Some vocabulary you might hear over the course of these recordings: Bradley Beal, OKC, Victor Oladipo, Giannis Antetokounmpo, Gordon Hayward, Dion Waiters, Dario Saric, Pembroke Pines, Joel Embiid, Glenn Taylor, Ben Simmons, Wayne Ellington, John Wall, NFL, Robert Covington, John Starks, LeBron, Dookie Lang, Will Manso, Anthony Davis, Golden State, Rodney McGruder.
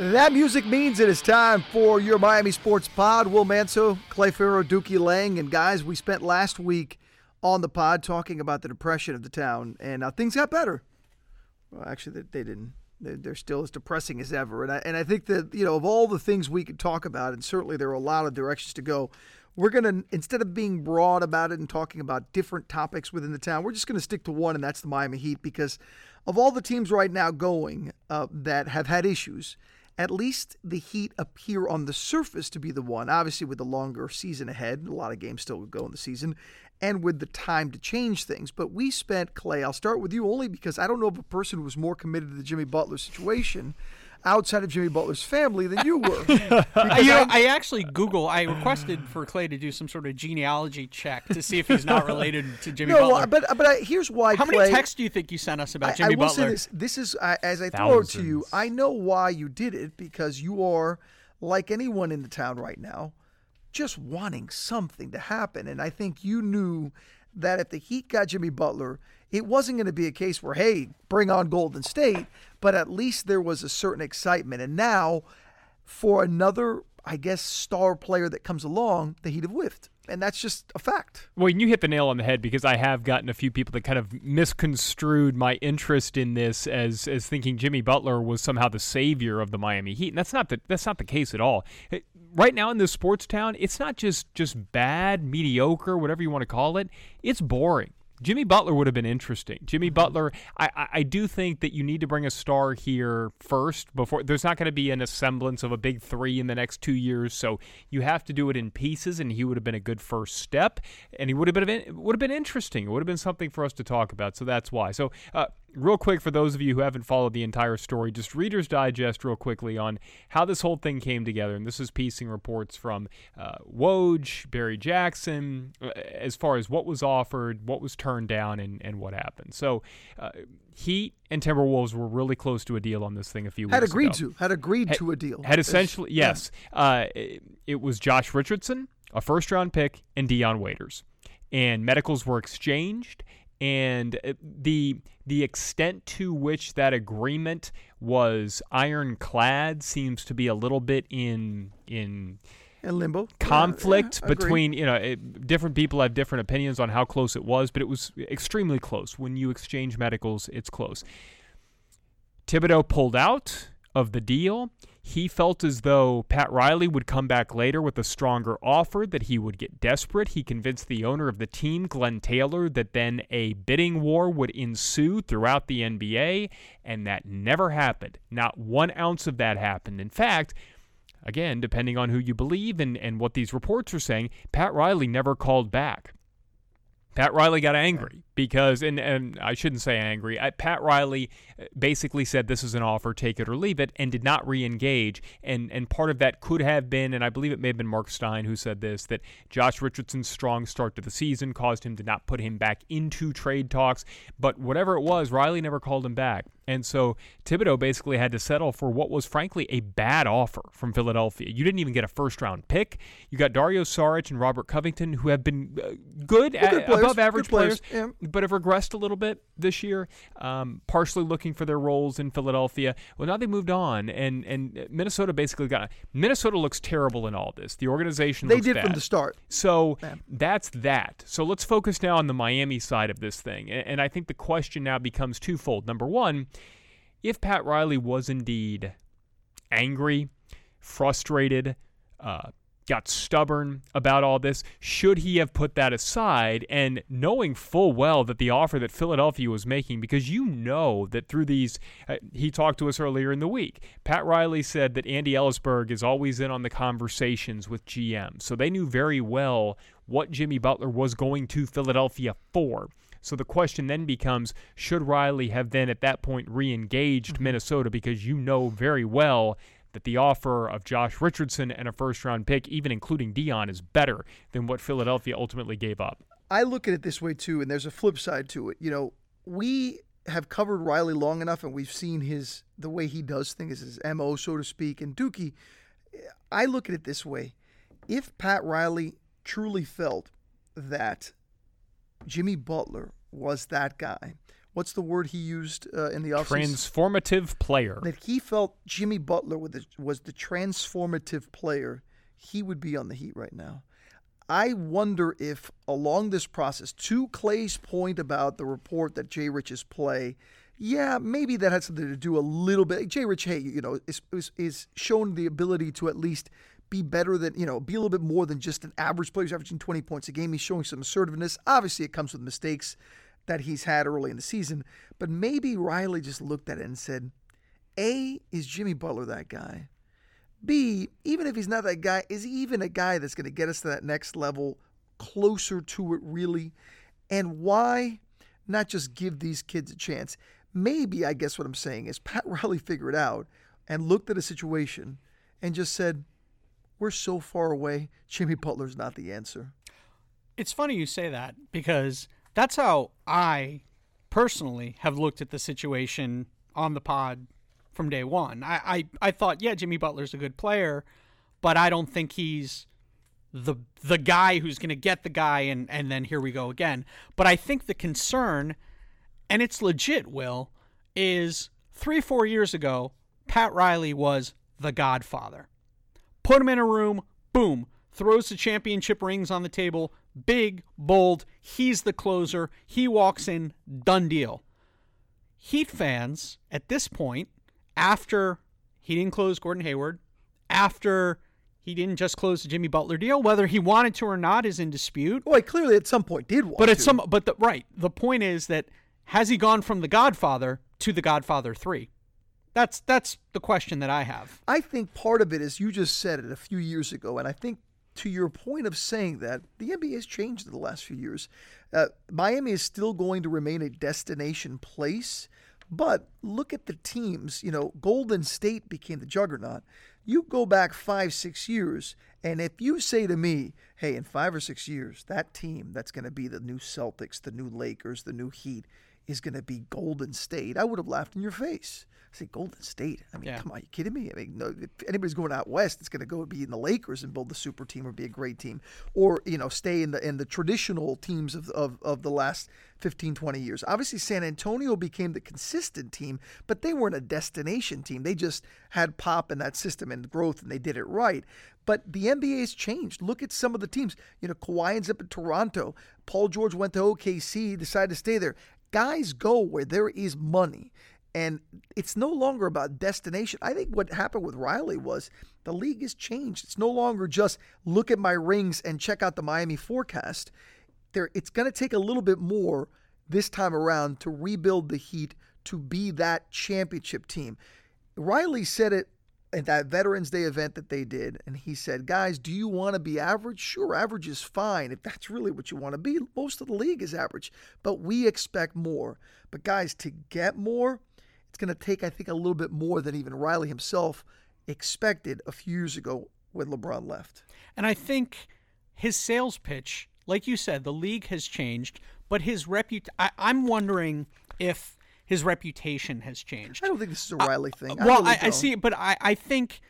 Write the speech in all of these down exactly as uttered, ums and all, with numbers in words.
That music means it is time for your Miami Sports Pod. Will Manso, Clay Farrow, Dookie Lang, and guys, we spent last week on the pod talking about the depression of the town, and uh, things got better. Well, actually, they, they didn't. They're, they're still as depressing as ever, and I and I think that, you know, of all the things we could talk about, and certainly there are a lot of directions to go, we're gonna, instead of being broad about it and talking about different topics within the town, we're just gonna stick to one, and that's the Miami Heat, because of all the teams right now going uh, that have had issues, at least the Heat appear on the surface to be the one, obviously with the longer season ahead, a lot of games still go in the season, and with the time to change things. But we spent, Clay, I'll start with you only because I don't know if a person was more committed to the Jimmy Butler situation outside of Jimmy Butler's family than you were. you know, I actually Google, I requested for Clay to do some sort of genealogy check to see if he's not related to Jimmy no, Butler. But but I, here's why, How Clay, many texts do you think you sent us about I, Jimmy I will Butler? Say this, this is, I, as I Thousands. throw it to you, I know why you did it, because you are, like anyone in the town right now, just wanting something to happen. And I think you knew that if the Heat got Jimmy Butler, it wasn't going to be a case where, hey, bring on Golden State, but at least there was a certain excitement. And now, for another, I guess, star player that comes along, the Heat have whiffed. And that's just a fact. Well, you hit the nail on the head, because I have gotten a few people that kind of misconstrued my interest in this as as thinking Jimmy Butler was somehow the savior of the Miami Heat. And that's not the, that's not the case at all. It, Right now in this sports town, it's not just, just bad, mediocre, whatever you want to call it. It's boring. Jimmy Butler would have been interesting. Jimmy Butler, I, I, I do think that you need to bring a star here first. Before there's not going to be an semblance of a big three in the next two years, so you have to do it in pieces, and he would have been a good first step, and he would have been would have been interesting. It would have been something for us to talk about, so that's why. So uh, real quick, for those of you who haven't followed the entire story, just Reader's Digest real quickly on how this whole thing came together, and this is piecing reports from uh, Woj, Barry Jackson, as far as what was offered, what was turned down, and, and what happened. So uh, Heat and Timberwolves were really close to a deal on this thing a few had weeks agreed ago. To, had agreed had, to a deal. Had essentially, yes. Yeah. Uh, it, it was Josh Richardson, a first-round pick, and Dion Waiters. And medicals were exchanged, and the the extent to which that agreement was ironclad seems to be a little bit in in... And limbo. Conflict yeah, yeah, between, you know, it, different people have different opinions on how close it was, but it was extremely close. When you exchange medicals, it's close. Thibodeau pulled out of the deal. He felt as though Pat Riley would come back later with a stronger offer, that he would get desperate. He convinced the owner of the team, Glenn Taylor, that then a bidding war would ensue throughout the N B A, and that never happened. Not one ounce of that happened. In fact, again, depending on who you believe and, and what these reports are saying, Pat Riley never called back. Pat Riley got angry because, and, and I shouldn't say angry, I, Pat Riley basically said this is an offer, take it or leave it, and did not re-engage. And, and part of that could have been, and I believe it may have been Mark Stein who said this, that Josh Richardson's strong start to the season caused him to not put him back into trade talks. But whatever it was, Riley never called him back. And so Thibodeau basically had to settle for what was, frankly, a bad offer from Philadelphia. You didn't even get a first-round pick. You got Dario Saric and Robert Covington, who have been good, well, good players, above-average good players, players yeah. but have regressed a little bit this year, um, partially looking for their roles in Philadelphia. Well, now they moved on, and, and Minnesota basically got – Minnesota looks terrible in all this. The organization they looks They did bad. From the start. So yeah. that's that. So let's focus now on the Miami side of this thing, and, and I think the question now becomes twofold. Number one, if Pat Riley was indeed angry, frustrated, uh, got stubborn about all this, should he have put that aside? And knowing full well that the offer that Philadelphia was making, because you know that through these, uh, he talked to us earlier in the week, Pat Riley said that Andy Ellisberg is always in on the conversations with G M. So they knew very well what Jimmy Butler was going to Philadelphia for. So the question then becomes, should Riley have then at that point re-engaged mm-hmm. Minnesota, because you know very well that the offer of Josh Richardson and a first-round pick, even including Dion, is better than what Philadelphia ultimately gave up? I look at it this way, too, and there's a flip side to it. You know, we have covered Riley long enough, and we've seen his the way he does things, his M O, so to speak. And Dookie, I look at it this way. If Pat Riley truly felt that Jimmy Butler was that guy, what's the word he used uh, in the offseason? Transformative player. That he felt Jimmy Butler was the transformative player, he would be on the Heat right now. I wonder if along this process, to Clay's point about the report that Jay Rich's play, yeah, maybe that had something to do a little bit. Jay Rich, hey, you know, is, is, is shown the ability to at least be better than, you know, be a little bit more than just an average player. He's averaging twenty points a game. He's showing some assertiveness. Obviously, it comes with mistakes that he's had early in the season. But maybe Riley just looked at it and said, A, is Jimmy Butler that guy? B, even if he's not that guy, is he even a guy that's going to get us to that next level, closer to it really? And why not just give these kids a chance? Maybe, I guess what I'm saying is, Pat Riley figured out and looked at a situation and just said, we're so far away, Jimmy Butler's not the answer. It's funny you say that, because that's how I personally have looked at the situation on the pod from day one. I, I, I thought, yeah, Jimmy Butler's a good player, but I don't think he's the the guy who's going to get the guy, and, and then here we go again. But I think the concern, and it's legit, Will, is three, four years ago, Pat Riley was the godfather. Put him in a room, boom, throws the championship rings on the table, big, bold, he's the closer, he walks in, done deal. Heat fans, at this point, after he didn't close Gordon Hayward, after he didn't just close the Jimmy Butler deal, whether he wanted to or not is in dispute. Well, he clearly at some point did want but at to. Some, but the, right, the point is that has he gone from the Godfather to the Godfather three? That's that's the question that I have. I think part of it is, you just said it a few years ago, and I think to your point of saying that, the N B A has changed in the last few years. Uh, Miami is still going to remain a destination place. But look at the teams. You know, Golden State became the juggernaut. You go back five, six years, and if you say to me, hey, in five or six years, that team that's going to be the new Celtics, the new Lakers, the new Heat is going to be Golden State, I would have laughed in your face. I say, Golden State? I mean, yeah. Come on, you kidding me? I mean, no, if anybody's going out west, it's going to go be in the Lakers and build the super team or be a great team, or, you know, stay in the in the traditional teams of of, of the last fifteen, twenty years. Obviously, San Antonio became the consistent team, but they weren't a destination team. They just had pop in that system and growth, and they did it right. But the N B A has changed. Look at some of the teams. You know, Kawhi ends up in Toronto. Paul George went to O K C, decided to stay there. Guys go where there is money. And it's no longer about destination. I think what happened with Riley was the league has changed. It's no longer just look at my rings and check out the Miami forecast. There, it's going to take a little bit more this time around to rebuild the Heat to be that championship team. Riley said it at that Veterans Day event that they did, and he said, guys, do you want to be average? Sure, average is fine if that's really what you want to be. Most of the league is average, but we expect more. But guys, to get more, it's going to take, I think, a little bit more than even Riley himself expected a few years ago when LeBron left. And I think his sales pitch, like you said, the league has changed, but his repu- I- I'm wondering if his reputation has changed. I don't think this is a Riley uh, thing. I well, really I, I see, but I, I think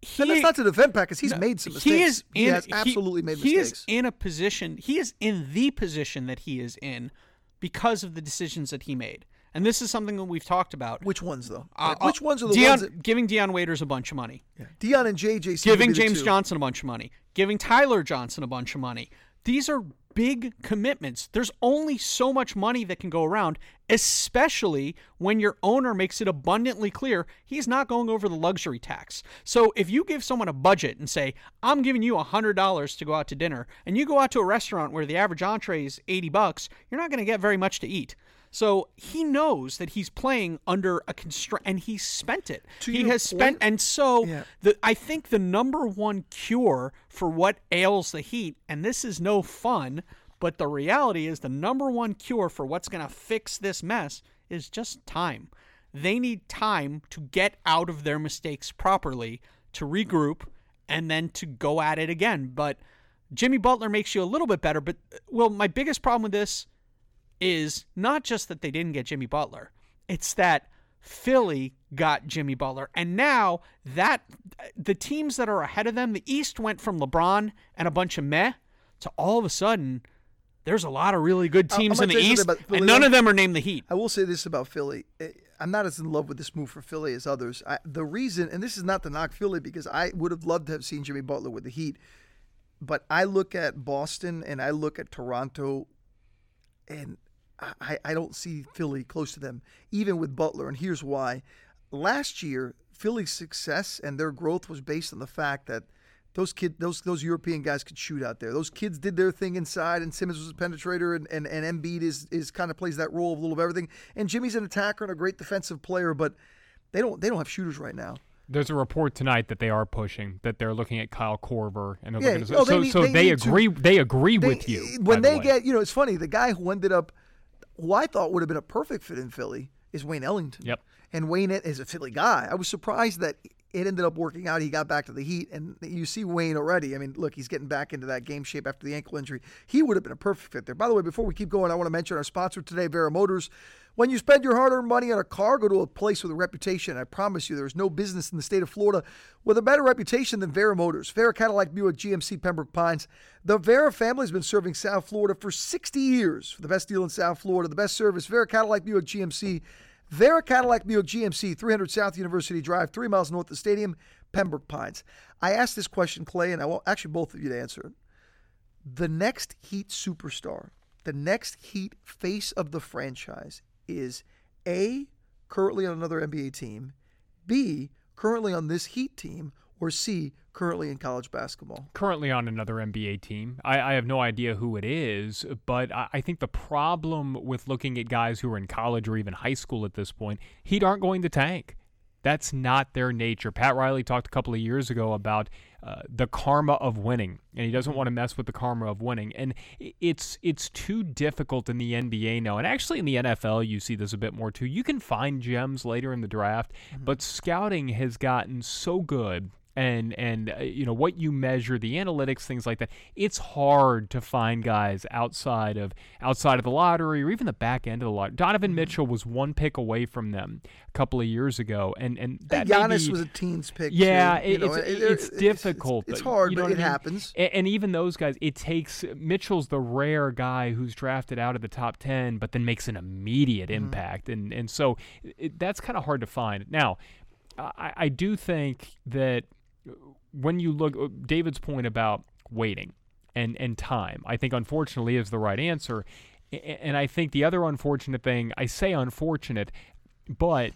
he... And that's not to defend Pat, because he's no, made some mistakes. He, is in, he has absolutely he, made mistakes. He is in a position, he is in the position that he is in because of the decisions that he made. And this is something that we've talked about. Which ones, though? Uh, Which ones are the Dion, ones that... Giving Dion Waiters a bunch of money. Yeah. Dion and J J. Giving James Johnson a bunch of money. Giving Tyler Johnson a bunch of money. These are big commitments. There's only so much money that can go around, especially when your owner makes it abundantly clear he's not going over the luxury tax. So if you give someone a budget and say, I'm giving you one hundred dollars to go out to dinner, and you go out to a restaurant where the average entree is eighty bucks, you're not going to get very much to eat. So he knows that he's playing under a constraint, and he spent it. To he has point, spent, and so yeah. the, I think the number one cure for what ails the Heat, and this is no fun, but the reality is the number one cure for what's going to fix this mess is just time. They need time to get out of their mistakes properly, to regroup, and then to go at it again. But Jimmy Butler makes you a little bit better. But, well, my biggest problem with this is not just that they didn't get Jimmy Butler. It's that Philly got Jimmy Butler. And now that the teams that are ahead of them, the East went from LeBron and a bunch of meh to all of a sudden there's a lot of really good teams in the East, and none of them are named the Heat. I will say this about Philly. I'm not as in love with this move for Philly as others. I, the reason, and this is not to knock Philly, because I would have loved to have seen Jimmy Butler with the Heat, but I look at Boston and I look at Toronto, and I, I don't see Philly close to them, even with Butler, and here's why. Last year, Philly's success and their growth was based on the fact that Those kid, those those European guys could shoot out there. Those kids did their thing inside, and Simmons was a penetrator, and, and, and Embiid is is kind of plays that role of a little of everything. And Jimmy's an attacker and a great defensive player, but they don't they don't have shooters right now. There's a report tonight that they are pushing, that they're looking at Kyle Korver, and they're yeah, looking at, oh, so they need, so they, they agree to, they agree they, with you when they the get you know it's funny, the guy who ended up who I thought would have been a perfect fit in Philly is Wayne Ellington. Yep, and Wayne is a Philly guy. I was surprised that it ended up working out. He got back to the Heat, and you see Wayne already. I mean, look, he's getting back into that game shape after the ankle injury. He would have been a perfect fit there. By the way, before we keep going, I want to mention our sponsor today, Vera Motors. When you spend your hard-earned money on a car, go to a place with a reputation. I promise you, there is no business in the state of Florida with a better reputation than Vera Motors. Vera Cadillac, Buick, G M C, Pembroke Pines. The Vera family has been serving South Florida for sixty years. For the best deal in South Florida, the best service, Vera Cadillac, Buick, G M C, Vera Cadillac Buick G M C, three hundred South University Drive, three miles north of the stadium, Pembroke Pines. I asked this question, Clay, and I want actually both of you to answer it. The next Heat superstar, the next Heat face of the franchise is A, currently on another N B A team, B, currently on this Heat team, or C, currently in college basketball? Currently on another N B A team. I, I have no idea who it is, but I, I think the problem with looking at guys who are in college or even high school at this point, Heat aren't going to tank. That's not their nature. Pat Riley talked a couple of years ago about uh, the karma of winning, and he doesn't want to mess with the karma of winning. And it's it's too difficult in the N B A now, and actually in the N F L you see this a bit more too. You can find gems later in the draft, mm-hmm. but scouting has gotten so good, and and uh, you know what you measure, the analytics, things like that. It's hard to find guys outside of outside of the lottery or even the back end of the lottery. Donovan Mitchell was one pick away from them a couple of years ago, and and that Giannis be, was a teens pick. Yeah, too. It, you know, it's, it, it's, it's difficult. It's, it's hard, you know, but it I mean? happens. And, and even those guys, it takes Mitchell's the rare guy who's drafted out of the top ten, but then makes an immediate mm-hmm. impact, and and so it, that's kind of hard to find. Now, I, I do think that. When you look, David's point about waiting and, and time, I think unfortunately is the right answer. And I think the other unfortunate thing, I say unfortunate, but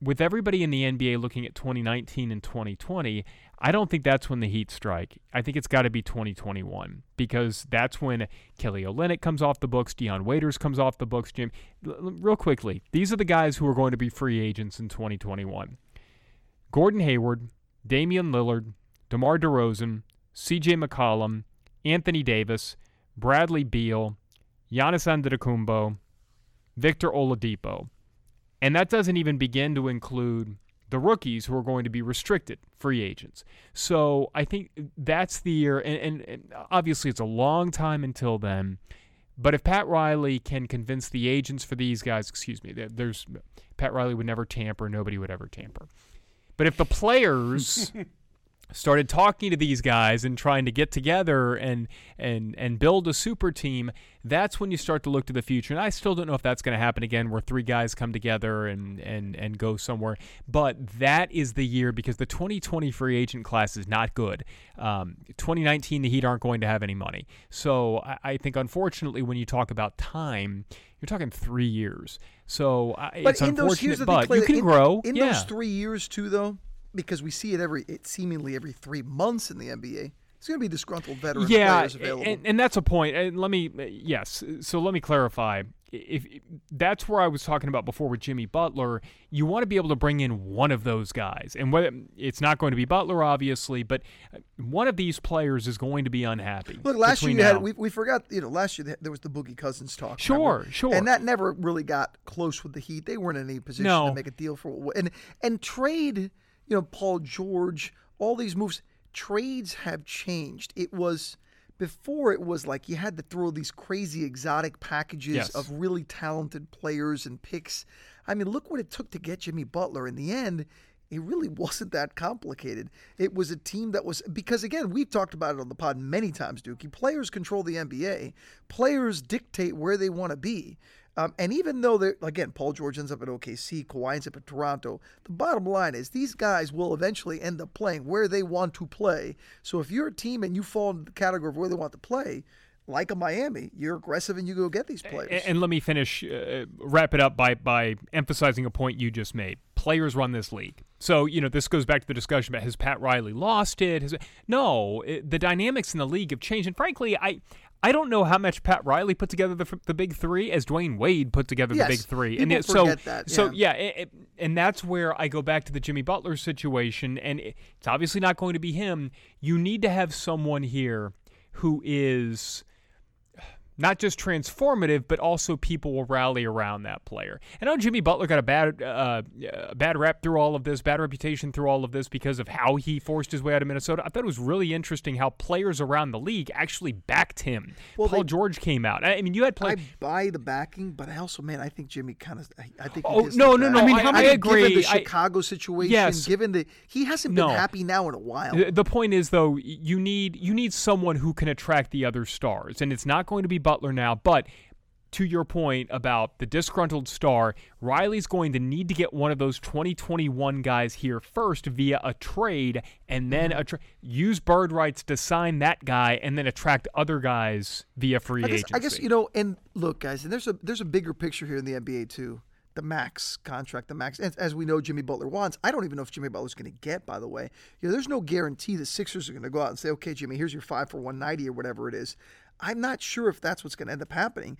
with everybody in the N B A looking at twenty nineteen and twenty twenty, I don't think that's when the Heat strike. I think it's got to be twenty twenty-one, because that's when Kelly Olynyk comes off the books, Dion Waiters comes off the books. Jim, real quickly, these are the guys who are going to be free agents in twenty twenty-one. Gordon Hayward, Damian Lillard, DeMar DeRozan, C J McCollum, Anthony Davis, Bradley Beal, Giannis Antetokounmpo, Victor Oladipo. And that doesn't even begin to include the rookies who are going to be restricted free agents. So I think that's the year, and, and, and obviously it's a long time until then. But if Pat Riley can convince the agents for these guys, excuse me, there's Pat Riley would never tamper, nobody would ever tamper. But if the players started talking to these guys and trying to get together and and and build a super team, that's when you start to look to the future. And I still don't know if that's going to happen again, where three guys come together and, and, and go somewhere. But that is the year, because the twenty twenty free agent class is not good. Um, twenty nineteen, the Heat aren't going to have any money. So I, I think, unfortunately, when you talk about time, you're talking three years. So uh, it's unfortunate, those years but you can in, grow. In yeah. those three years, too, though, because we see it every, it seemingly every three months in the N B A. It's going to be disgruntled veteran yeah, players available. And, and that's a point. And let me, yes. So let me clarify. If, if that's where I was talking about before with Jimmy Butler, you want to be able to bring in one of those guys. And whether, it's not going to be Butler, obviously, but one of these players is going to be unhappy. Look, last year you now. had we, we forgot, you know, last year there was the Boogie Cousins talk. Sure, remember? sure. And that never really got close with the Heat. They weren't in any position no. to make a deal for and and trade, you know, Paul George, all these moves. Trades have changed. It was before, it was like you had to throw these crazy exotic packages yes. of really talented players and picks. I mean, look what it took to get Jimmy Butler. In the end, it really wasn't that complicated. It was a team that was, because again, we've talked about it on the pod many times, Dookie, players control the N B A. Players dictate where they want to be. Um, and even though, they're again, Paul George ends up at O K C, Kawhi ends up at Toronto, the bottom line is these guys will eventually end up playing where they want to play. So if you're a team and you fall into the category of where they want to play, like a Miami, you're aggressive and you go get these players. And, and let me finish, uh, wrap it up by by emphasizing a point you just made. Players run this league. So, you know, this goes back to the discussion about has Pat Riley lost it? Has, no, it, the dynamics in the league have changed. And frankly, I... I don't know how much Pat Riley put together the the big three as Dwyane Wade put together yes, the big three. People and so, forget that. Yeah. So, yeah, it, it, and that's where I go back to the Jimmy Butler situation, and it, it's obviously not going to be him. You need to have someone here who is not just transformative, but also people will rally around that player. I know Jimmy Butler got a bad uh, bad rap through all of this, bad reputation through all of this because of how he forced his way out of Minnesota. I thought it was really interesting how players around the league actually backed him. Well, Paul they, George came out. I mean, you had players. I buy the backing, but I also, man, I think Jimmy kind of, I, I think he oh, no, no, no, no. I mean, I, I agree. Given the Chicago I, situation, yes, given the, he hasn't been no. happy now in a while. The point is, though, you need you need someone who can attract the other stars, and it's not going to be Butler now, but to your point about the disgruntled star, Riley's going to need to get one of those twenty twenty-one guys here first via a trade, and then a tra- use bird rights to sign that guy, and then attract other guys via free I guess, agency. I guess you know, and look, guys, and there's a there's a bigger picture here in the N B A too. The max contract, the max, as we know Jimmy Butler wants. I don't even know if Jimmy Butler's going to get, by the way. You know, there's no guarantee the Sixers are going to go out and say, okay, Jimmy, here's your five for one ninety or whatever it is. I'm not sure if that's what's going to end up happening.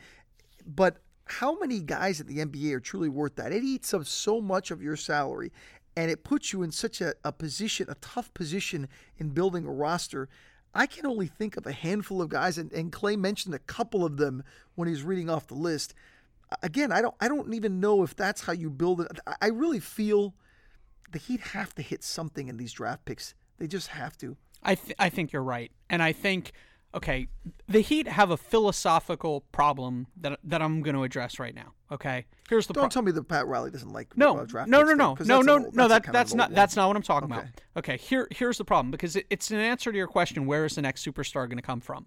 But how many guys in the N B A are truly worth that? It eats up so much of your salary, and it puts you in such a, a position, a tough position in building a roster. I can only think of a handful of guys, and, and Clay mentioned a couple of them when he was reading off the list. Again, I don't I don't even know if that's how you build it. I really feel the Heat have to hit something in these draft picks. They just have to. I th- I think you're right. And I think, okay, the Heat have a philosophical problem that that I'm going to address right now, okay? Here's the Don't pro- tell me that Pat Riley doesn't like no, uh, draft no, picks. No, though, no, no, no, old, no, that's, that, that's not one. that's not what I'm talking okay. about. Okay, here here's the problem, because it, it's an answer to your question, where is the next superstar going to come from?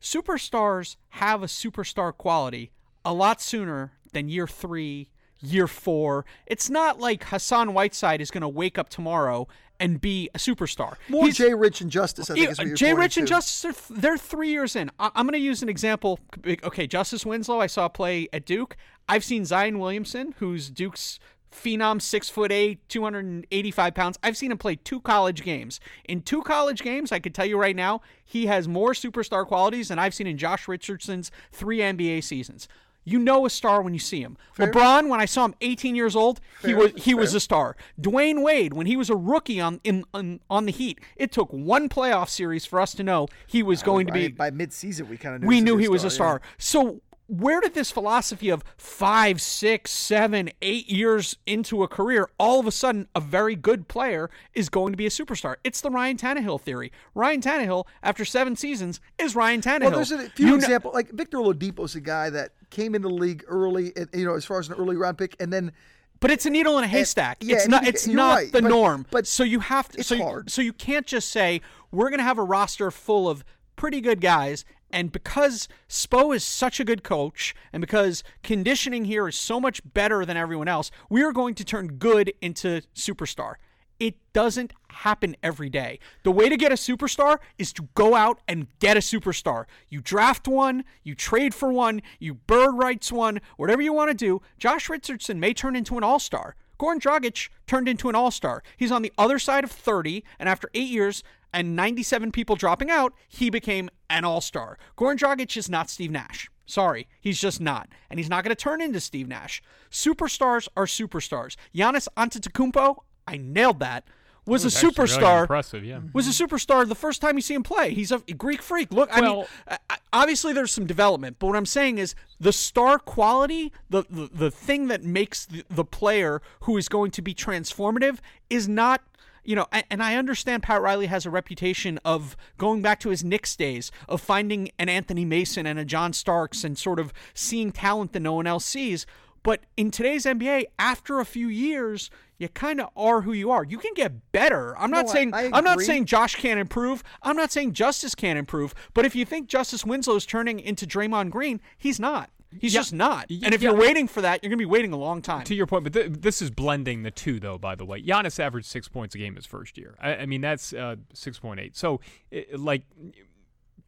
Superstars have a superstar quality a lot sooner than year three, year four. It's not like Hassan Whiteside is going to wake up tomorrow and be a superstar. More He's, Jay Rich and Justice, I think is what you're Jay Rich to. and Justice, are th- they're three years in. I- I'm going to use an example. Okay, Justice Winslow I saw play at Duke. I've seen Zion Williamson, who's Duke's phenom, six foot eight, two hundred eighty-five pounds. I've seen him play two college games. In two college games, I could tell you right now, he has more superstar qualities than I've seen in Josh Richardson's three N B A seasons. You know a star when you see him. Fair. LeBron, when I saw him eighteen years old, Fair. he was he Fair. was a star. Dwyane Wade, when he was a rookie on in, on, on the Heat, it took one playoff series for us to know he was uh, going by, to be. By midseason, we kind of knew. We knew he was a star. Yeah. So where did this philosophy of five, six, seven, eight years into a career, all of a sudden a very good player is going to be a superstar? It's the Ryan Tannehill theory. Ryan Tannehill, after seven seasons, is Ryan Tannehill. Well, there's a few you examples. Know- like Victor Oladipo's a guy that came into the league early, you know, as far as an early round pick, and then. But it's a needle in a haystack. And, yeah, it's not. He, it's not right, the but, norm. But so you have to. It's so, hard. You, so you can't just say we're going to have a roster full of pretty good guys, and because Spo is such a good coach, and because conditioning here is so much better than everyone else, we are going to turn good into superstar. It doesn't happen every day. The way to get a superstar is to go out and get a superstar. You draft one, you trade for one, you bird rights one, whatever you want to do. Josh Richardson may turn into an all-star. Goran Dragic turned into an all-star. He's on the other side of thirty, and after eight years and ninety-seven people dropping out, he became an all-star. Goran Dragic is not Steve Nash. Sorry, he's just not. And he's not going to turn into Steve Nash. Superstars are superstars. Giannis Antetokounmpo, I nailed that. Was, was a superstar. Really impressive, yeah. Was a superstar the first time you see him play. He's a Greek freak. Look, well, I mean, obviously there's some development, but what I'm saying is the star quality, the the, the thing that makes the, the player who is going to be transformative is not, you know, and I understand Pat Riley has a reputation of going back to his Knicks days, of finding an Anthony Mason and a John Starks and sort of seeing talent that no one else sees. But in today's N B A, after a few years, you kind of are who you are. You can get better. I'm not no, saying I, I I'm not saying Josh can't improve. I'm not saying Justice can't improve. But if you think Justice Winslow is turning into Draymond Green, he's not. He's yeah. just not. And if yeah. you're waiting for that, you're going to be waiting a long time. To your point, but th- this is blending the two, though, by the way. Giannis averaged six points a game his first year. I, I mean, that's uh, six point eight. So, it, like...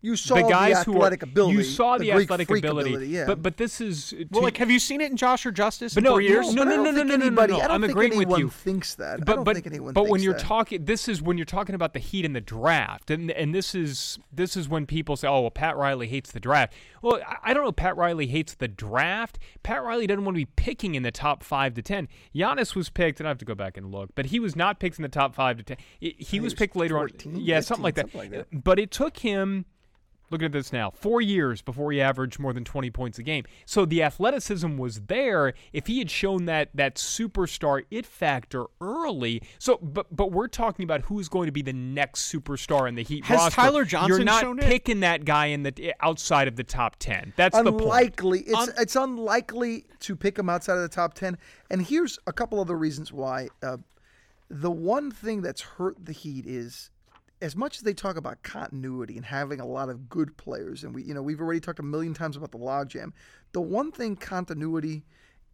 You saw the, guys the athletic who are, ability. You saw the, the athletic ability. ability yeah. But but this is to, well, like, have you seen it in Josh or Justice in no, four years? No, no, no, no, no, no, no, no. I'm agreeing with you. I don't think anyone thinks that. But, I don't but, think anyone but thinks when you're that. talking, this is when you're talking about the Heat and the draft, and and this is this is when people say, oh, well, Pat Riley hates the draft. Well, I don't know. If Pat Riley hates the draft. Pat Riley doesn't want to be picking in the top five to ten. Giannis was picked, and I have to go back and look, but he was not picked in the top five to ten. He, he was, was picked later fourteen, on, yeah, fifteen, something like that. Something like that. But it took him. Looking at this now, four years before he averaged more than twenty points a game. So the athleticism was there. If he had shown that that superstar it factor early, so but but we're talking about who's going to be the next superstar in the Heat Has roster. Has Tyler Johnson shown it? You're not shown picking it? that guy in the outside of the top ten. That's unlikely. the point. It's um, it's unlikely to pick him outside of the top ten. And here's a couple other reasons why. Uh, the one thing that's hurt the Heat is. As much as they talk about continuity and having a lot of good players, and we, you know, we've already talked a million times about the logjam. The one thing continuity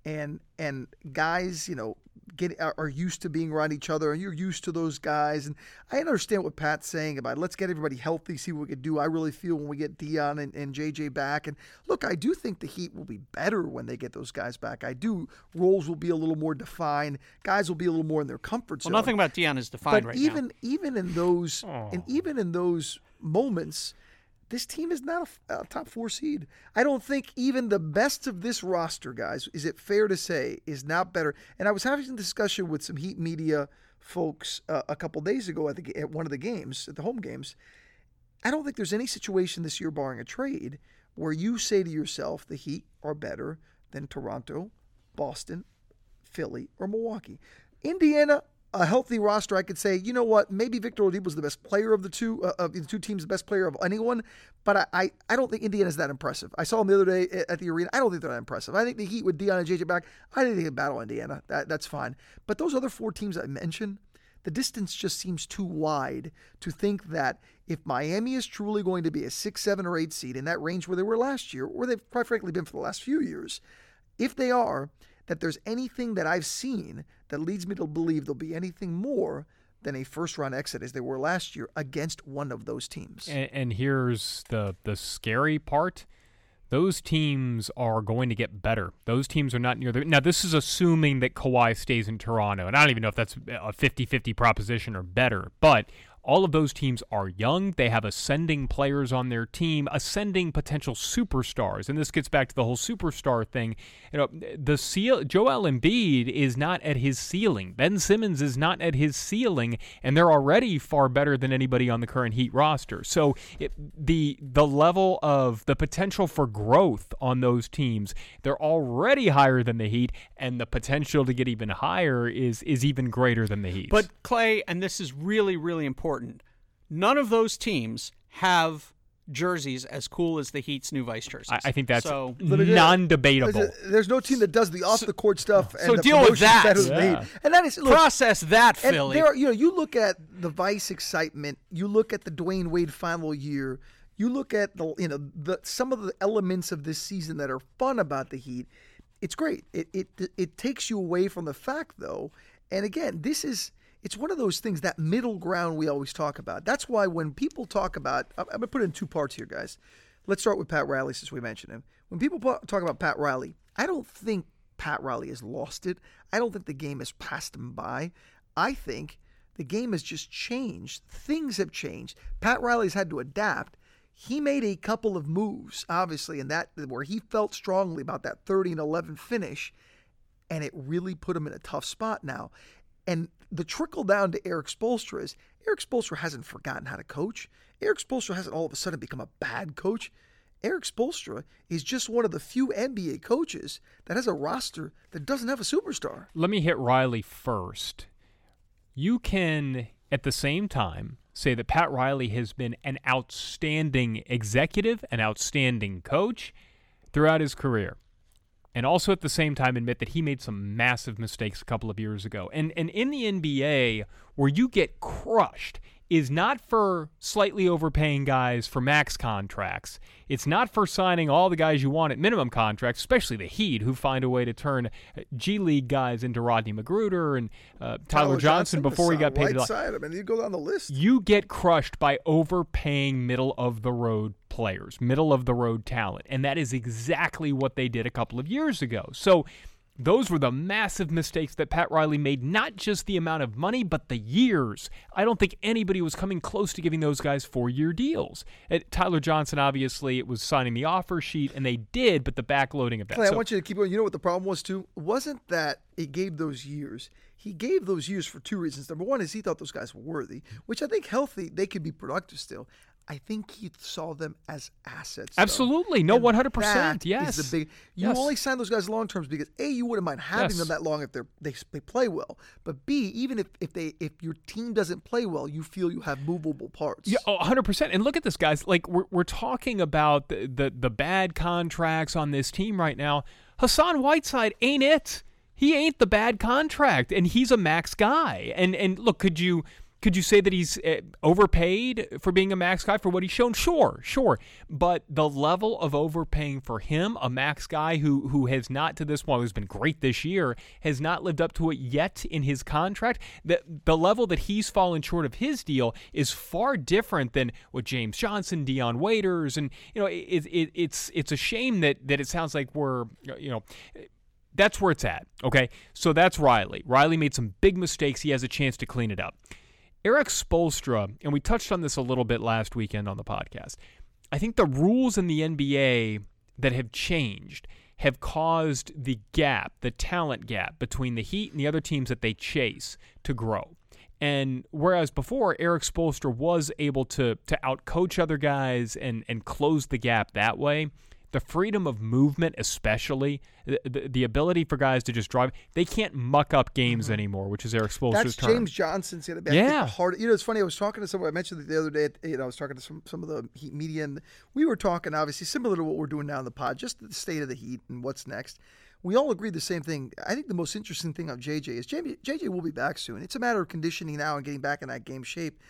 and and guys, you know, get are used to being around each other, and you're used to those guys. And I understand what Pat's saying about let's get everybody healthy, see what we can do. I really feel when we get Dion and, and J J back, and look, I do think the Heat will be better when they get those guys back. I do. Roles will be a little more defined. Guys will be a little more in their comfort zone. Well, nothing about Dion is defined but right even, now. Even in those, oh. and even in those moments, this team is not a, a top four seed. I don't think even the best of this roster, guys, is it fair to say, is not better. And I was having a discussion with some Heat media folks uh, a couple days ago at, the, at one of the games, at the home games. I don't think there's any situation this year, barring a trade, where you say to yourself the Heat are better than Toronto, Boston, Philly, or Milwaukee. Indiana, a healthy roster, I could say, you know what, maybe Victor Oladipo is the best player of the two uh, of the two teams, the best player of anyone, but I, I, I don't think Indiana's that impressive. I saw them the other day at the arena. I don't think they're that impressive. I think the Heat with Dion and J J back, I think they can battle Indiana. That, that's fine. But those other four teams I mentioned, the distance just seems too wide to think that if Miami is truly going to be a six, seven, or eight seed in that range where they were last year, or they've quite frankly been for the last few years, if they are, that there's anything that I've seen that leads me to believe there'll be anything more than a first-round exit as they were last year against one of those teams. And, and here's the, the scary part. Those teams are going to get better. Those teams are not near the – now, this is assuming that Kawhi stays in Toronto, and I don't even know if that's a fifty-fifty proposition or better, but – all of those teams are young. They have ascending players on their team, ascending potential superstars. And this gets back to the whole superstar thing. You know, the ceil- Joel Embiid is not at his ceiling. Ben Simmons is not at his ceiling, and they're already far better than anybody on the current Heat roster. So it, the the level of the potential for growth on those teams, they're already higher than the Heat, and the potential to get even higher is is even greater than the Heat. But Clay, and this is really, really important. None of those teams have jerseys as cool as the Heat's new Vice jerseys. I, I think that's so, non-debatable. There's, a, there's no team that does the off-the-court so, stuff. And so the deal with that. Yeah. And that is, look, process that, Philly. There are, you know, you look at the Vice excitement. You look at the Dwyane Wade final year. You look at the you know the some of the elements of this season that are fun about the Heat. It's great. It it it takes you away from the fact, though. And again, this is. It's one of those things, that middle ground we always talk about. That's why when people talk about, I'm going to put it in two parts here, guys. Let's start with Pat Riley since we mentioned him. When people talk about Pat Riley, I don't think Pat Riley has lost it. I don't think the game has passed him by. I think the game has just changed. Things have changed. Pat Riley's had to adapt. He made a couple of moves, obviously, in that where he felt strongly about that thirty and eleven finish, and it really put him in a tough spot now. And the trickle down to Erik Spoelstra is Erik Spoelstra hasn't forgotten how to coach. Erik Spoelstra hasn't all of a sudden become a bad coach. Erik Spoelstra is just one of the few N B A coaches that has a roster that doesn't have a superstar. Let me hit Riley first. You can, at the same time, say that Pat Riley has been an outstanding executive, an outstanding coach throughout his career. and also at the same time admit that he made some massive mistakes a couple of years ago. And and in the N B A, where you get crushed is not for slightly overpaying guys for max contracts. It's not for signing all the guys you want at minimum contracts, especially the Heat, who find a way to turn G League guys into Rodney McGruder and uh, Tyler, Tyler Johnson, Johnson before he got paid. Whiteside, I mean, you go down the list. You get crushed by overpaying middle-of-the-road players, middle-of-the-road talent, and that is exactly what they did a couple of years ago. So those were the massive mistakes that Pat Riley made, not just the amount of money, but the years. I don't think anybody was coming close to giving those guys four-year deals. At Tyler Johnson, obviously, it was signing the offer sheet, and they did, but the backloading of that. Clay, so, I want you to keep going. You know what the problem was, too? It wasn't that he gave those years. He gave those years for two reasons. Number one is he thought those guys were worthy, which I think healthy, they could be productive still. I think he saw them as assets. Absolutely. Though. No, and one hundred percent. That yes. Is the big, you yes. only sign those guys long terms because, A, you wouldn't mind having yes. them that long if they're, they they play well. But, B, even if if they if your team doesn't play well, you feel you have movable parts. Yeah, oh, one hundred percent. And look at this, guys. Like, we're, we're talking about the, the, the bad contracts on this team right now. Hassan Whiteside ain't it. He ain't the bad contract, and he's a max guy. And, and look, could you... Could you say that he's overpaid for being a max guy for what he's shown? Sure, sure. But the level of overpaying for him, a max guy who who has not to this point, who's been great this year, has not lived up to it yet in his contract, the, the level that he's fallen short of his deal is far different than what James Johnson, Dion Waiters, and you know it, it, it's it's a shame that that it sounds like we're, you know, that's where it's at, okay? So that's Riley. Riley made some big mistakes. He has a chance to clean it up. Erik Spoelstra, and we touched on this a little bit last weekend on the podcast, I think the rules in the N B A that have changed have caused the gap, the talent gap between the Heat and the other teams that they chase to grow. And whereas before, Erik Spoelstra was able to to outcoach other guys and, and close the gap that way, the freedom of movement especially, the, the, the ability for guys to just drive. They can't muck up games mm-hmm. anymore, which is Erik Spoelstra's term. That's James Johnson's going to be yeah. hard. You know, it's funny. I was talking to someone. I mentioned it the other day. You know, I was talking to some, some of the Heat media, and we were talking, obviously, similar to what we're doing now in the pod, just the state of the Heat and what's next. We all agreed the same thing. I think the most interesting thing on J J is J J will be back soon. It's a matter of conditioning now and getting back in that game shape.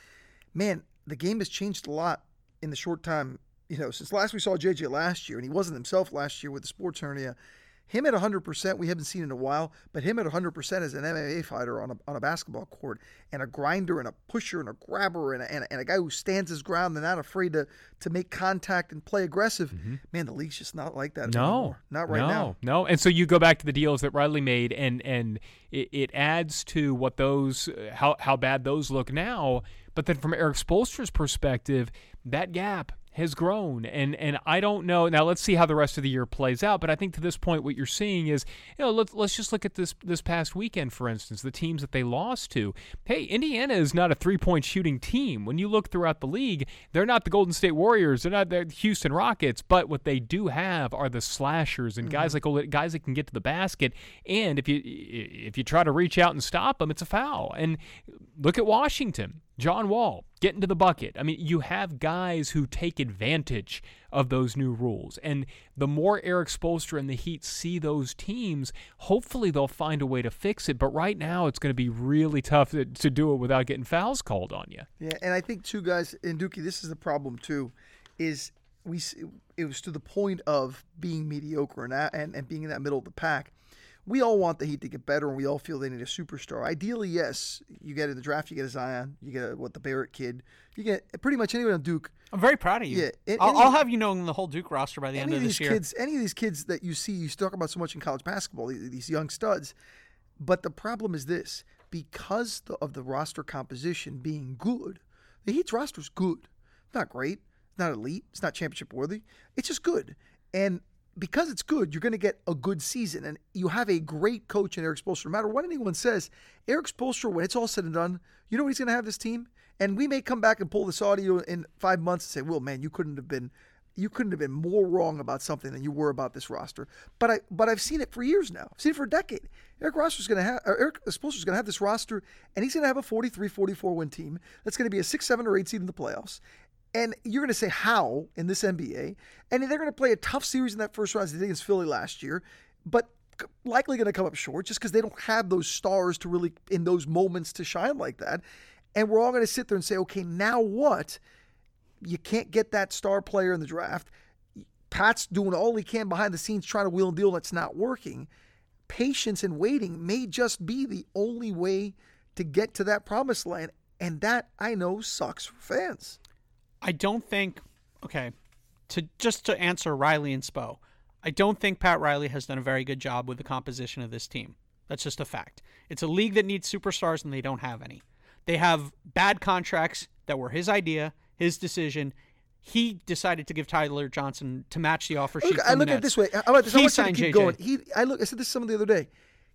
Man, the game has changed a lot in the short time. You know, since last we saw J J last year, and he wasn't himself last year with the sports hernia, him at one hundred percent, we haven't seen in a while, but him at one hundred percent as an M M A fighter on a, on a basketball court, and a grinder and a pusher and a grabber and a, and a, and a guy who stands his ground and not afraid to, to make contact and play aggressive, mm-hmm. man, the league's just not like that no, anymore. Not right no, now. No, and so you go back to the deals that Riley made, and and it, it adds to what those how, how bad those look now, but then from Erik Spoelstra's perspective, that gap has grown, and and I don't know. Now let's see how the rest of the year plays out, but I think to this point what you're seeing is, you know, let's let's just look at this this past weekend, for instance, the teams that they lost to. Hey, Indiana is not a three-point shooting team. When you look throughout the league, they're not the Golden State Warriors, they're not the Houston Rockets, but what they do have are the slashers and mm-hmm. guys like guys that can get to the basket, and if you if you try to reach out and stop them, it's a foul. And look at Washington. John Wall, get into the bucket. I mean, you have guys who take advantage of those new rules. And the more Erik Spoelstra and the Heat see those teams, hopefully they'll find a way to fix it. But right now, it's going to be really tough to, to do it without getting fouls called on you. Yeah, and I think, too, guys, and Dookie, this is the problem, too, is we it was to the point of being mediocre and and, and being in that middle of the pack. We all want the Heat to get better, and we all feel they need a superstar. Ideally, yes, you get in the draft, you get a Zion, you get a, what, the Barrett kid. You get pretty much anyone on Duke. I'm very proud of you. Yeah, and, I'll, any, I'll have you knowing the whole Duke roster by the end of, of this year. Kids, any of these kids that you see, you talk about so much in college basketball, these young studs. But the problem is this. Because of the roster composition being good, the Heat's roster's good. It's not great. It's not elite. It's not championship worthy. It's just good. And because it's good, you're going to get a good season, and you have a great coach in Erik Spoelstra. No matter what anyone says, Erik Spoelstra, when it's all said and done, you know what he's going to have this team? And we may come back and pull this audio in five months and say, well, man, you couldn't have been you couldn't have been more wrong about something than you were about this roster. But, I, but I've seen it for years now. I've seen it for a decade. Erik Spoelstra's going to have, Erik Spoelstra's going to have this roster, and he's going to have a forty-three forty-four win team that's going to be a six, seven, or eight seed in the playoffs. And you're going to say how in this N B A, and they're going to play a tough series in that first round as they did against Philly last year. but likely going to come up short just because they don't have those stars to really, in those moments, to shine like that. And we're all going to sit there and say, okay, now what? You can't get that star player in the draft. Pat's doing all he can behind the scenes trying to wheel and deal. That's not working. Patience and waiting may just be the only way to get to that promised land. And that, I know, sucks for fans. I don't think, okay, to just to answer Riley and Spo, I don't think Pat Riley has done a very good job with the composition of this team. That's just a fact. It's a league that needs superstars, and they don't have any. They have bad contracts that were his idea, his decision. He decided to give Tyler Johnson to match the offer sheet. Look, I look at it this way. I, I, I, he I signed to keep J J. Going. He, I look. I said this to someone the other day.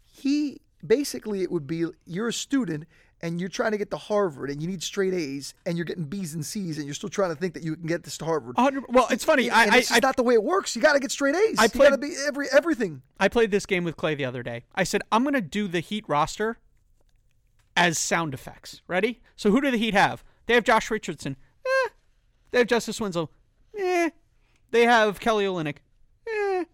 He basically, it would be you're a student and you're trying to get to Harvard and you need straight A's and you're getting B's and C's and you're still trying to think that you can get this to Harvard. Well, it's funny. And I, it's I, I, not the way it works. You got to get straight A's. I played, you got to be every everything. I played this game with Clay the other day. I said I'm going to do the Heat roster as sound effects. Ready? So who do the Heat have? They have Josh Richardson. Eh. They have Justice Winslow. Eh. They have Kelly Olynyk. Eh.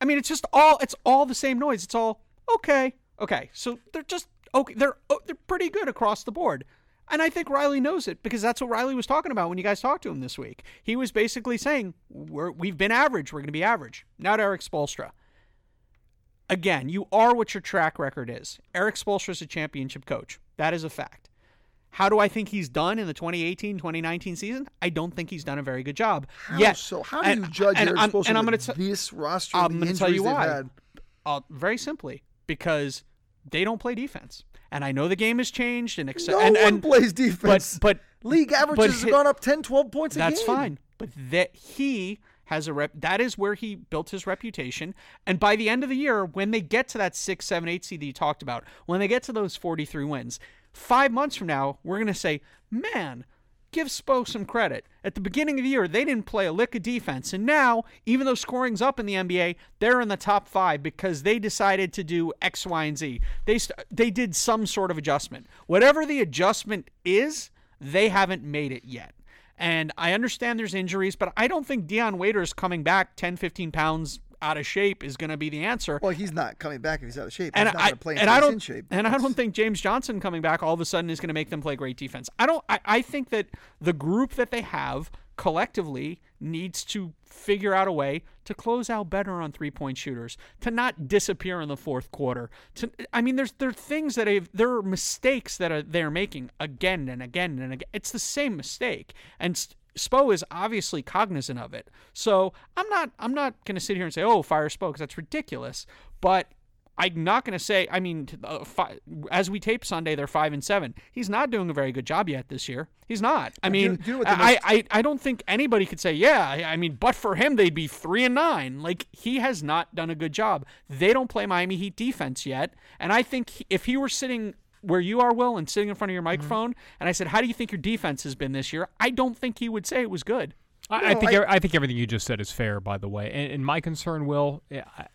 I mean, it's just all it's all the same noise. It's all okay. Okay. So they're just okay. They're they're pretty good across the board. And I think Riley knows it because that's what Riley was talking about when you guys talked to him this week. He was basically saying, we're, we've been average. We're going to be average. Not Erik Spoelstra. Again, you are what your track record is. Erik Spoelstra is a championship coach. That is a fact. How do I think he's done in the twenty eighteen twenty nineteen season? I don't think he's done a very good job. How Yet, so? How do and, you judge Erik Spoelstra t- this roster I'm going to tell you why. Uh, very simply, because they don't play defense. And I know the game has changed. And ex- no and, one and, plays defense. But, but League averages but have it, gone up ten, twelve points a game. That's fine. But that he has a rep. That is where he built his reputation. And by the end of the year, when they get to that six, seven, eight seed that you talked about, when they get to those forty-three wins, five months from now, we're going to say, man, give Spo some credit. At the beginning of the year, they didn't play a lick of defense. And now, even though scoring's up in the N B A, they're in the top five because they decided to do X, Y, and Z. They st- they did some sort of adjustment. Whatever the adjustment is, they haven't made it yet. And I understand there's injuries, but I don't think Dion Waiters coming back ten, fifteen pounds out of shape is going to be the answer. Well, he's not coming back if he's out of shape. And he's not I, going to play and I don't, in shape. And I don't think James Johnson coming back all of a sudden is going to make them play great defense. I don't. I, I think that the group that they have collectively needs to figure out a way to close out better on three-point shooters, to not disappear in the fourth quarter. To, I mean, there's there are things that I've, there are mistakes that are, they're making again and again and again. It's the same mistake. And st- Spo is obviously cognizant of it. So I'm not I'm not going to sit here and say, oh, fire Spo, because that's ridiculous. But I'm not going to say, I mean, uh, fi- as we tape Sunday, they're five and seven. He's not doing a very good job yet this year. He's not. I mean, do, do I, most- I, I don't think anybody could say, yeah, I mean, but for him, they'd be three and nine. Like, he has not done a good job. They don't play Miami Heat defense yet. And I think he, if he were sitting where you are, Will, and sitting in front of your microphone, mm-hmm. and I said, how do you think your defense has been this year? I don't think he would say it was good. I, no, I think I, I think everything you just said is fair, by the way. And, and my concern, Will, yeah, I,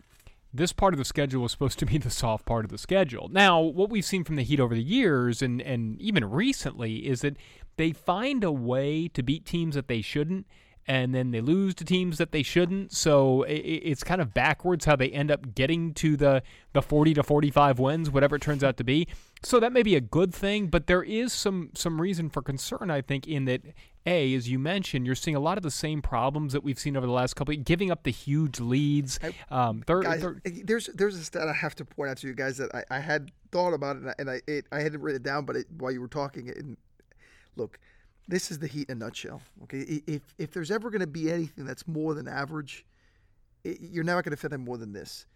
this part of the schedule was supposed to be the soft part of the schedule. Now, what we've seen from the Heat over the years, and, and even recently, is that they find a way to beat teams that they shouldn't, and then they lose to teams that they shouldn't. So it, it's kind of backwards how they end up getting to the, the forty to forty-five wins, whatever it turns out to be. So that may be a good thing, but there is some, some reason for concern, I think, in that, A, as you mentioned, you're seeing a lot of the same problems that we've seen over the last couple of years, giving up the huge leads. Um, thir- guys, thir- there's there's a stat I have to point out to you guys that I, I had thought about it, and I, and I, it, I hadn't written it down, but it, while you were talking, it, and look, this is the Heat in a nutshell. Okay, if if there's ever going to be anything that's more than average, it, you're never going to fit in more than this.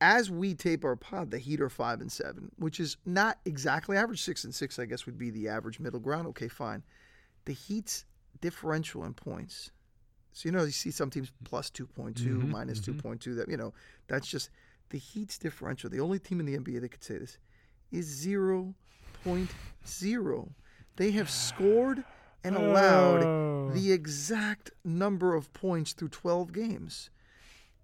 As we tape our pod, the Heat are five and seven, which is not exactly average. Six and six, I guess, would be the average middle ground. Okay, fine. The Heat's differential in points. So you know you see some teams plus two point two, mm-hmm, minus mm-hmm. two point two. That you know that's just the Heat's differential. The only team in the N B A that could say this is zero point zero. They have scored and allowed oh. the exact number of points through twelve games.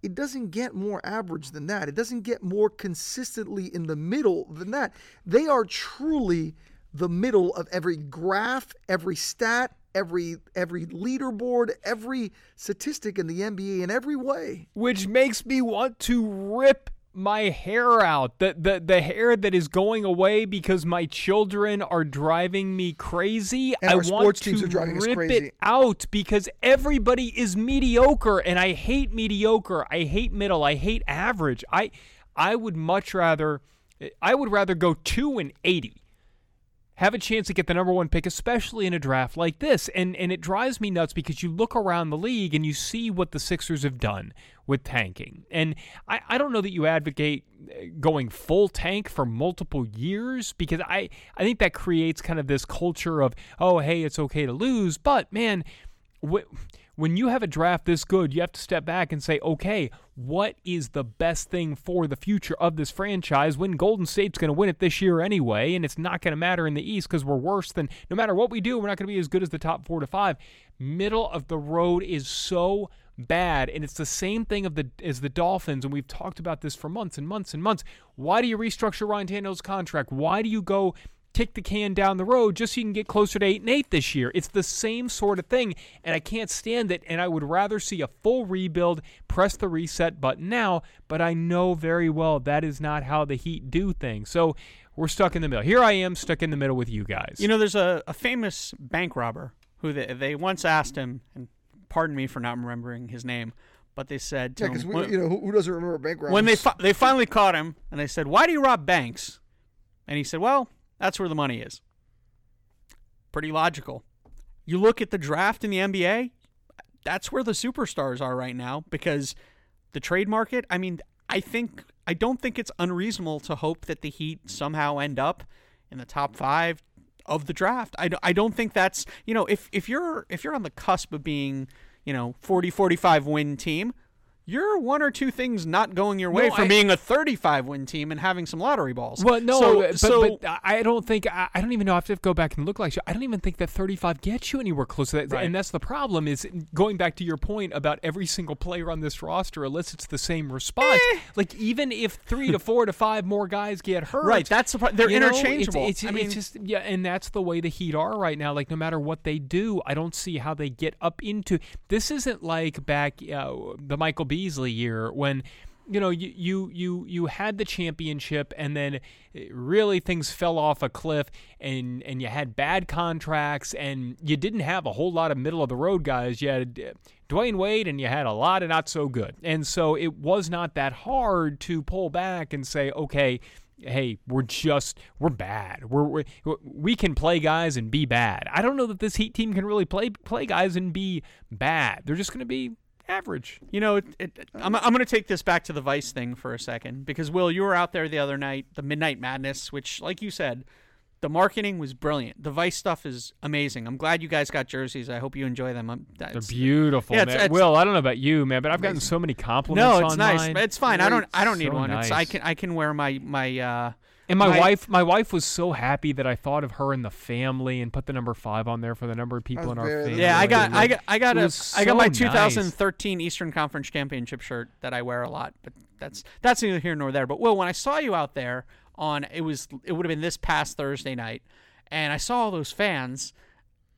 It doesn't get more average than that. It doesn't get more consistently in the middle than that. They are truly the middle of every graph, every stat, every every leaderboard, every statistic in the N B A in every way. Which makes me want to rip my hair out, the, the the hair that is going away because my children are driving me crazy. And I our want sports teams to are driving rip us crazy. It out because everybody is mediocre, and I hate mediocre. I hate middle. I hate average. I I would much rather I would rather go two and eighty. Have a chance to get the number one pick, especially in a draft like this. And and it drives me nuts because you look around the league and you see what the Sixers have done with tanking. And I, I don't know that you advocate going full tank for multiple years because I, I think that creates kind of this culture of, oh, hey, it's okay to lose. But, man, wh- when you have a draft this good, you have to step back and say, okay, what is the best thing for the future of this franchise when Golden State's going to win it this year anyway, and it's not going to matter in the East because we're worse than, no matter what we do, we're not going to be as good as the top four to five. Middle of the road is so bad, and it's the same thing of the as the Dolphins, and we've talked about this for months and months and months. Why do you restructure Ryan Tannehill's contract? Why do you go kick the can down the road just so you can get closer to eight and eight this year? It's the same sort of thing, and I can't stand it, and I would rather see a full rebuild, press the reset button now, but I know very well that is not how the Heat do things. So we're stuck in the middle. Here I am stuck in the middle with you guys. You know, there's a, a famous bank robber who they, they once asked him, and pardon me for not remembering his name, but they said to yeah, him, we, you know, who doesn't remember bank robbers? When they, fi- they finally caught him, and they said, why do you rob banks? And he said, well, that's where the money is. Pretty logical. You look at the draft in the N B A, that's where the superstars are right now because the trade market, I mean, I think I don't think it's unreasonable to hope that the Heat somehow end up in the top five of the draft. I, I don't think that's, you know, if, if you're if you're on the cusp of being, you know, forty, forty-five win team, you're one or two things not going your way no, from I, being a thirty-five win team and having some lottery balls. Well, no, so, but, so, but I don't think I, I don't even know. I have to go back and look like you. I don't even think that thirty-five gets you anywhere close to that. Right. And that's the problem is going back to your point about every single player on this roster elicits the same response. Eh. Like even if three to four to five more guys get hurt, right? That's the pro- they're interchangeable. Know, it's, it's, I mean, it's just yeah, and that's the way the Heat are right now. Like no matter what they do, I don't see how they get up into this. Isn't like back uh, the Michael B. Beasley year when you know you, you you you had the championship and then really things fell off a cliff and and you had bad contracts and you didn't have a whole lot of middle of the road guys. You had Dwyane Wade and you had a lot of not so good, and so it was not that hard to pull back and say, okay, hey, we're just we're bad. We're, we're we can play guys and be bad. I don't know that this Heat team can really play play guys and be bad. They're just going to be average. You know, it, it, I'm, I'm going to take this back to the Vice thing for a second because, Will, you were out there the other night, the Midnight Madness, which, like you said, the marketing was brilliant. The Vice stuff is amazing. I'm glad you guys got jerseys. I hope you enjoy them. I'm, They're beautiful, yeah, man. It's, it's, Will, I don't know about you, man, but I've gotten so many compliments on mine. No, it's nice. It's fine. Right. I don't I don't need so one. Nice. It's, I can I can wear my my uh And my, my wife my wife was so happy that I thought of her and the family and put the number five on there for the number of people in our family. Yeah, I got I got I got a, so I got my nice. two thousand thirteen Eastern Conference Championship shirt that I wear a lot, but that's that's neither here nor there. But Will, when I saw you out there on it was it would have been this past Thursday night, and I saw all those fans,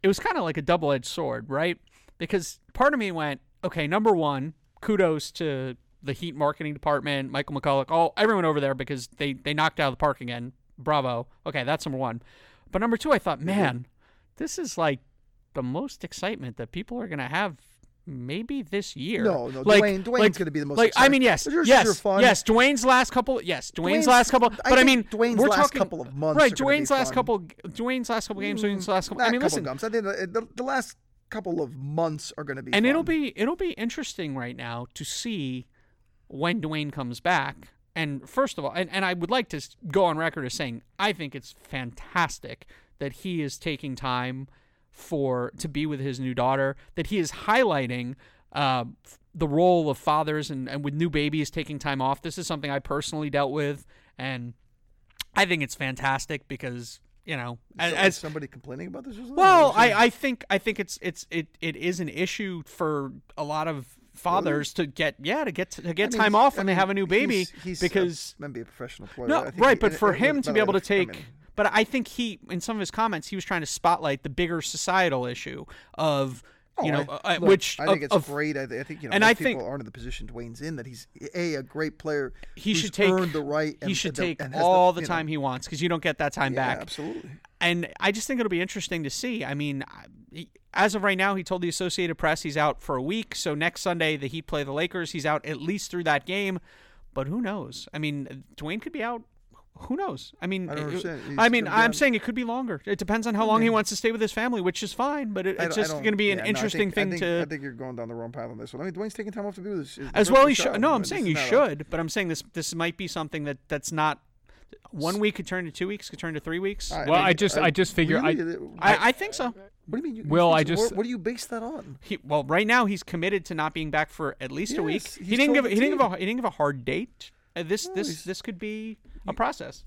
it was kind of like a double-edged sword, right? Because part of me went, okay, number one, kudos to the Heat marketing department, Michael McCulloch, all everyone over there because they, they knocked out of the park again. Bravo. Okay, that's number one. But number two, I thought, man, this is like the most excitement that people are going to have maybe this year. No, no, like, Dwayne, Dwayne's like, going to be the most like, exciting. I mean, yes, yes, yes, Dwayne's last couple, yes, Dwayne's, Dwayne's last couple, but I, I mean, Dwayne's we're last talking, couple of months Right, Dwayne's last fun. couple, Dwayne's last couple games, mm, Dwayne's last couple, I mean, couple listen. I think the, the, the last couple of months are going to be And fun. it'll be it'll be interesting right now to see when Dwayne comes back. And first of all, and, and I would like to go on record as saying, I think it's fantastic that he is taking time for to be with his new daughter, that he is highlighting uh, the role of fathers and, and with new babies taking time off. This is something I personally dealt with, and I think it's fantastic because, you know, as, as somebody complaining about this or something? Well, I, I think I think it's it's it, it is an issue for a lot of fathers really? to get yeah to get to get I mean, time off when I mean, they have a new baby he's, he's because maybe a professional player. No, I think right, he, but for it, him it, to be able to take I mean, but I think he in some of his comments he was trying to spotlight the bigger societal issue of Oh, you know, I, uh, look, which I think uh, it's of, great. I, I think you know, and I people think, aren't in the position Dwayne's in that he's a a great player. He should take earned the right. And, he should take and all the, the time know. he wants because you don't get that time yeah, back. Absolutely. And I just think it'll be interesting to see. I mean, as of right now, he told the Associated Press he's out for a week. So next Sunday, the Heat play the Lakers. He's out at least through that game. But who knows? I mean, Dwayne could be out. Who knows? I mean, I, it, I mean, I'm out. saying it could be longer. It depends on how long I mean, he wants to stay with his family, which is fine. But it, it's just going to be an yeah, interesting no, I think, thing I think, to. I think you're going down the wrong path on this one. I mean, Dwayne's taking time off to do this. It's as well, he should. No, I'm saying you should. A... But I'm saying this. This might be something that that's not. One week could turn to two weeks. Could turn to three weeks. Well, I, mean, I just, I, I just figure, really? I, I, I think so. What do you mean? You, Will, I just. What, what do you base that on? He, well, right now he's committed to not being back for at least yes, a week. He didn't give. He didn't give. He didn't give a hard date. Uh, this no, this this could be a process.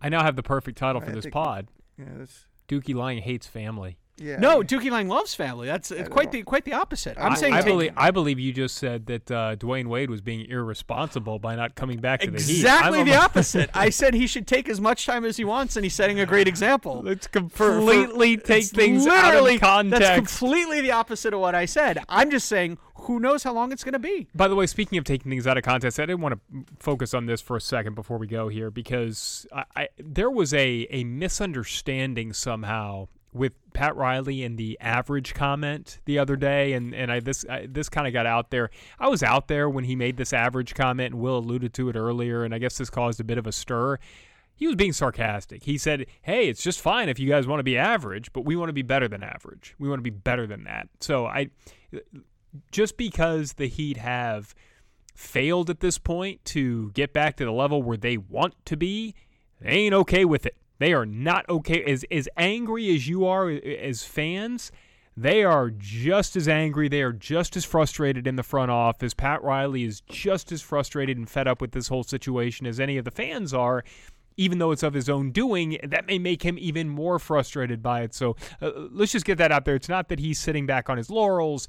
I now have the perfect title for I this think, pod. Yeah, that's... Dookie Lang hates family. Yeah, no, I, Dookie Lang loves family. That's it's quite the quite the opposite. I'm I, saying I believe I believe you just said that uh, Dwyane Wade was being irresponsible by not coming back to exactly the Heat. Exactly the opposite. I said he should take as much time as he wants, and he's setting a great example. Let's completely for, for, take things out of context. That's completely the opposite of what I said. I'm just saying. Who knows how long it's going to be? By the way, speaking of taking things out of context, I didn't want to focus on this for a second before we go here because I, I, there was a, a misunderstanding somehow with Pat Riley and the average comment the other day, and, and I this I, this kind of got out there. I was out there when he made this average comment, and Will alluded to it earlier, and I guess this caused a bit of a stir. He was being sarcastic. He said, hey, it's just fine if you guys want to be average, but we want to be better than average. We want to be better than that. So I... Just because the Heat have failed at this point to get back to the level where they want to be, they ain't okay with it. They are not okay. As, as angry as you are as fans, they are just as angry. They are just as frustrated in the front office. Pat Riley is just as frustrated and fed up with this whole situation as any of the fans are. Even though it's of his own doing, that may make him even more frustrated by it. So uh, let's just get that out there. It's not that he's sitting back on his laurels.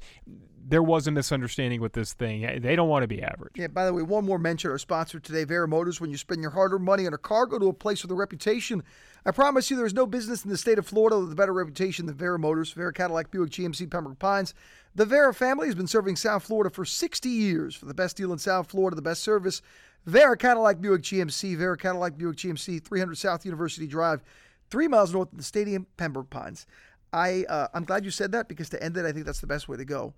There was a misunderstanding with this thing. They don't want to be average. Yeah, by the way, one more mention. Our sponsor today, Vera Motors. When you spend your hard-earned money on a car, go to a place with a reputation. I promise you there's no business in the state of Florida with a better reputation than Vera Motors. Vera Cadillac, Buick, G M C, Pembroke Pines. The Vera family has been serving South Florida for sixty years. For the best deal in South Florida, the best service, Vera Cadillac Buick G M C, Vera Cadillac Buick G M C, three hundred South University Drive, three miles north of the stadium, Pembroke Pines. I, uh, I'm glad you said that because to end it, I think that's the best way to go.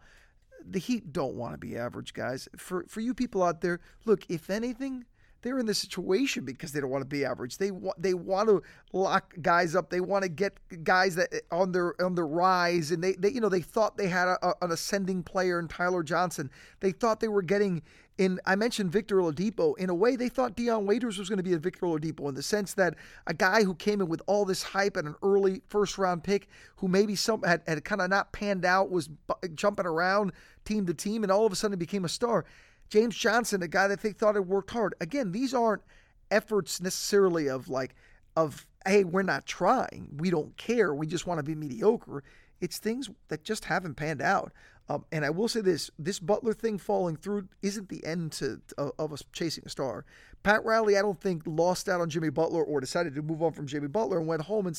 The Heat don't want to be average, guys. For for you people out there, look, if anything, they're in this situation because they don't want to be average. They want they want to lock guys up. They want to get guys that on their on their rise, and they, they you know they thought they had a, a, an ascending player in Tyler Johnson. They thought they were getting. And I mentioned Victor Oladipo. In a way, they thought Dion Waiters was going to be a Victor Oladipo in the sense that a guy who came in with all this hype and an early first-round pick who maybe some had, had kind of not panned out, was bu- jumping around team to team, and all of a sudden became a star. James Johnson, a guy that they thought had worked hard. Again, these aren't efforts necessarily of, like, of hey, we're not trying. We don't care. We just want to be mediocre. It's things that just haven't panned out. Um, and I will say this, this Butler thing falling through isn't the end to, to of us chasing a star. Pat Riley, I don't think, lost out on Jimmy Butler or decided to move on from Jimmy Butler and went home and,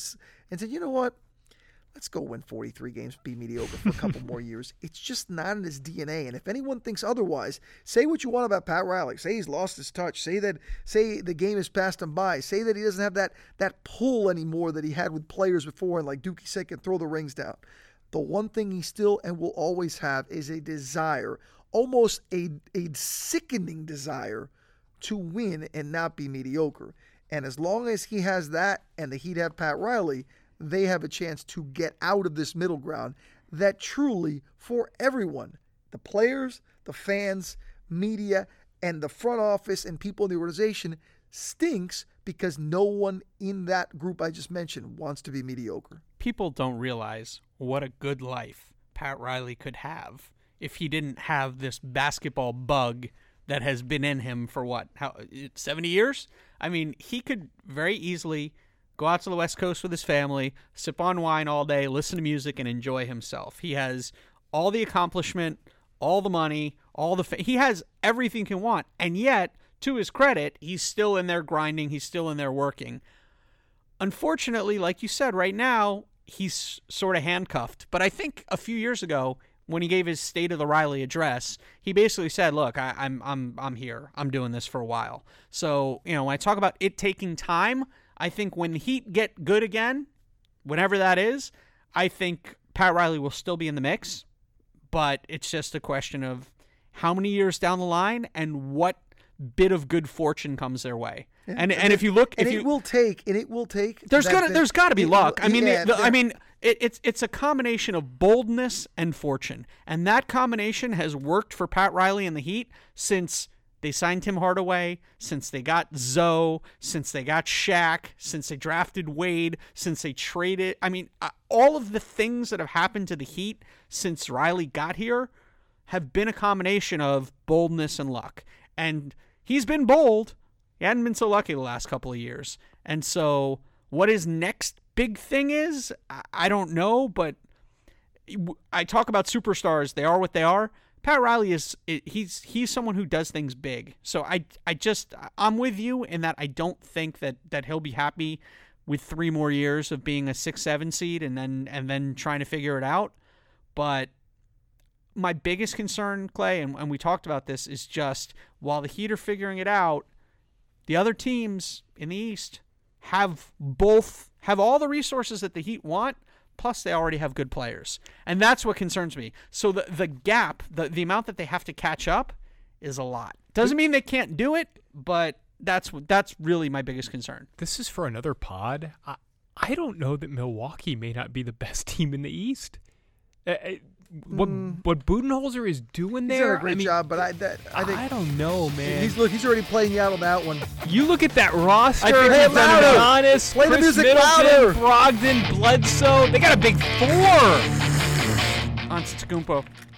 and said, you know what, let's go win forty-three games, be mediocre for a couple more years. It's just not in his D N A. And if anyone thinks otherwise, say what you want about Pat Riley. Say he's lost his touch. Say that. Say the game has passed him by. Say that he doesn't have that that pull anymore that he had with players before and like Dookie said can throw the rings down. The one thing he still and will always have is a desire, almost a, a sickening desire to win and not be mediocre. And as long as he has that and the Heat have Pat Riley, they have a chance to get out of this middle ground that truly for everyone, the players, the fans, media, and the front office and people in the organization stinks because no one in that group I just mentioned wants to be mediocre. People don't realize what a good life Pat Riley could have if he didn't have this basketball bug that has been in him for what, how seventy years? I mean, he could very easily go out to the West Coast with his family, sip on wine all day, listen to music, and enjoy himself. He has all the accomplishment, all the money, all the fa- he has everything he wants, and yet, to his credit, he's still in there grinding. He's still in there working. Unfortunately, like you said, right now, he's sort of handcuffed. But I think a few years ago, when he gave his State of the Riley address, he basically said, look, I, I'm I'm I'm here. I'm doing this for a while. So, you know, when I talk about it taking time, I think when the Heat get good again, whenever that is, I think Pat Riley will still be in the mix. But it's just a question of how many years down the line and what bit of good fortune comes their way. And and, and if you look, and if it you, will take, and it will take. There's gotta the, there's gotta be it, luck. I mean, yeah, the, I mean, it, it's it's a combination of boldness and fortune, and that combination has worked for Pat Riley and the Heat since they signed Tim Hardaway, since they got Zoe, since they got Shaq, since they drafted Wade, since they traded. I mean, all of the things that have happened to the Heat since Riley got here have been a combination of boldness and luck, and he's been bold. He hadn't been so lucky the last couple of years. And so what his next big thing is, I don't know, but I talk about superstars. They are what they are. Pat Riley is, he's he's someone who does things big. So I I just, I'm with you in that I don't think that, that he'll be happy with three more years of being a six seven seed and then and then trying to figure it out. But my biggest concern, Clay, and, and we talked about this, is just while the Heat are figuring it out, the other teams in the East have both have all the resources that the Heat want, plus they already have good players. And that's what concerns me. So the, the gap, the, the amount that they have to catch up is a lot. Doesn't mean they can't do it, but that's that's really my biggest concern. This is for another pod. I, I don't know that Milwaukee may not be the best team in the East. I, I, What mm. what Budenholzer is doing there? He's done a great I mean, job, but I that, I think I don't know, man. He's look, he's already playing you out on that one. You look at that roster. I think hey, he's done honest. Play Chris the music Middleton, louder. Brogdon, Bledsoe. They got a big four. Antetokounmpo.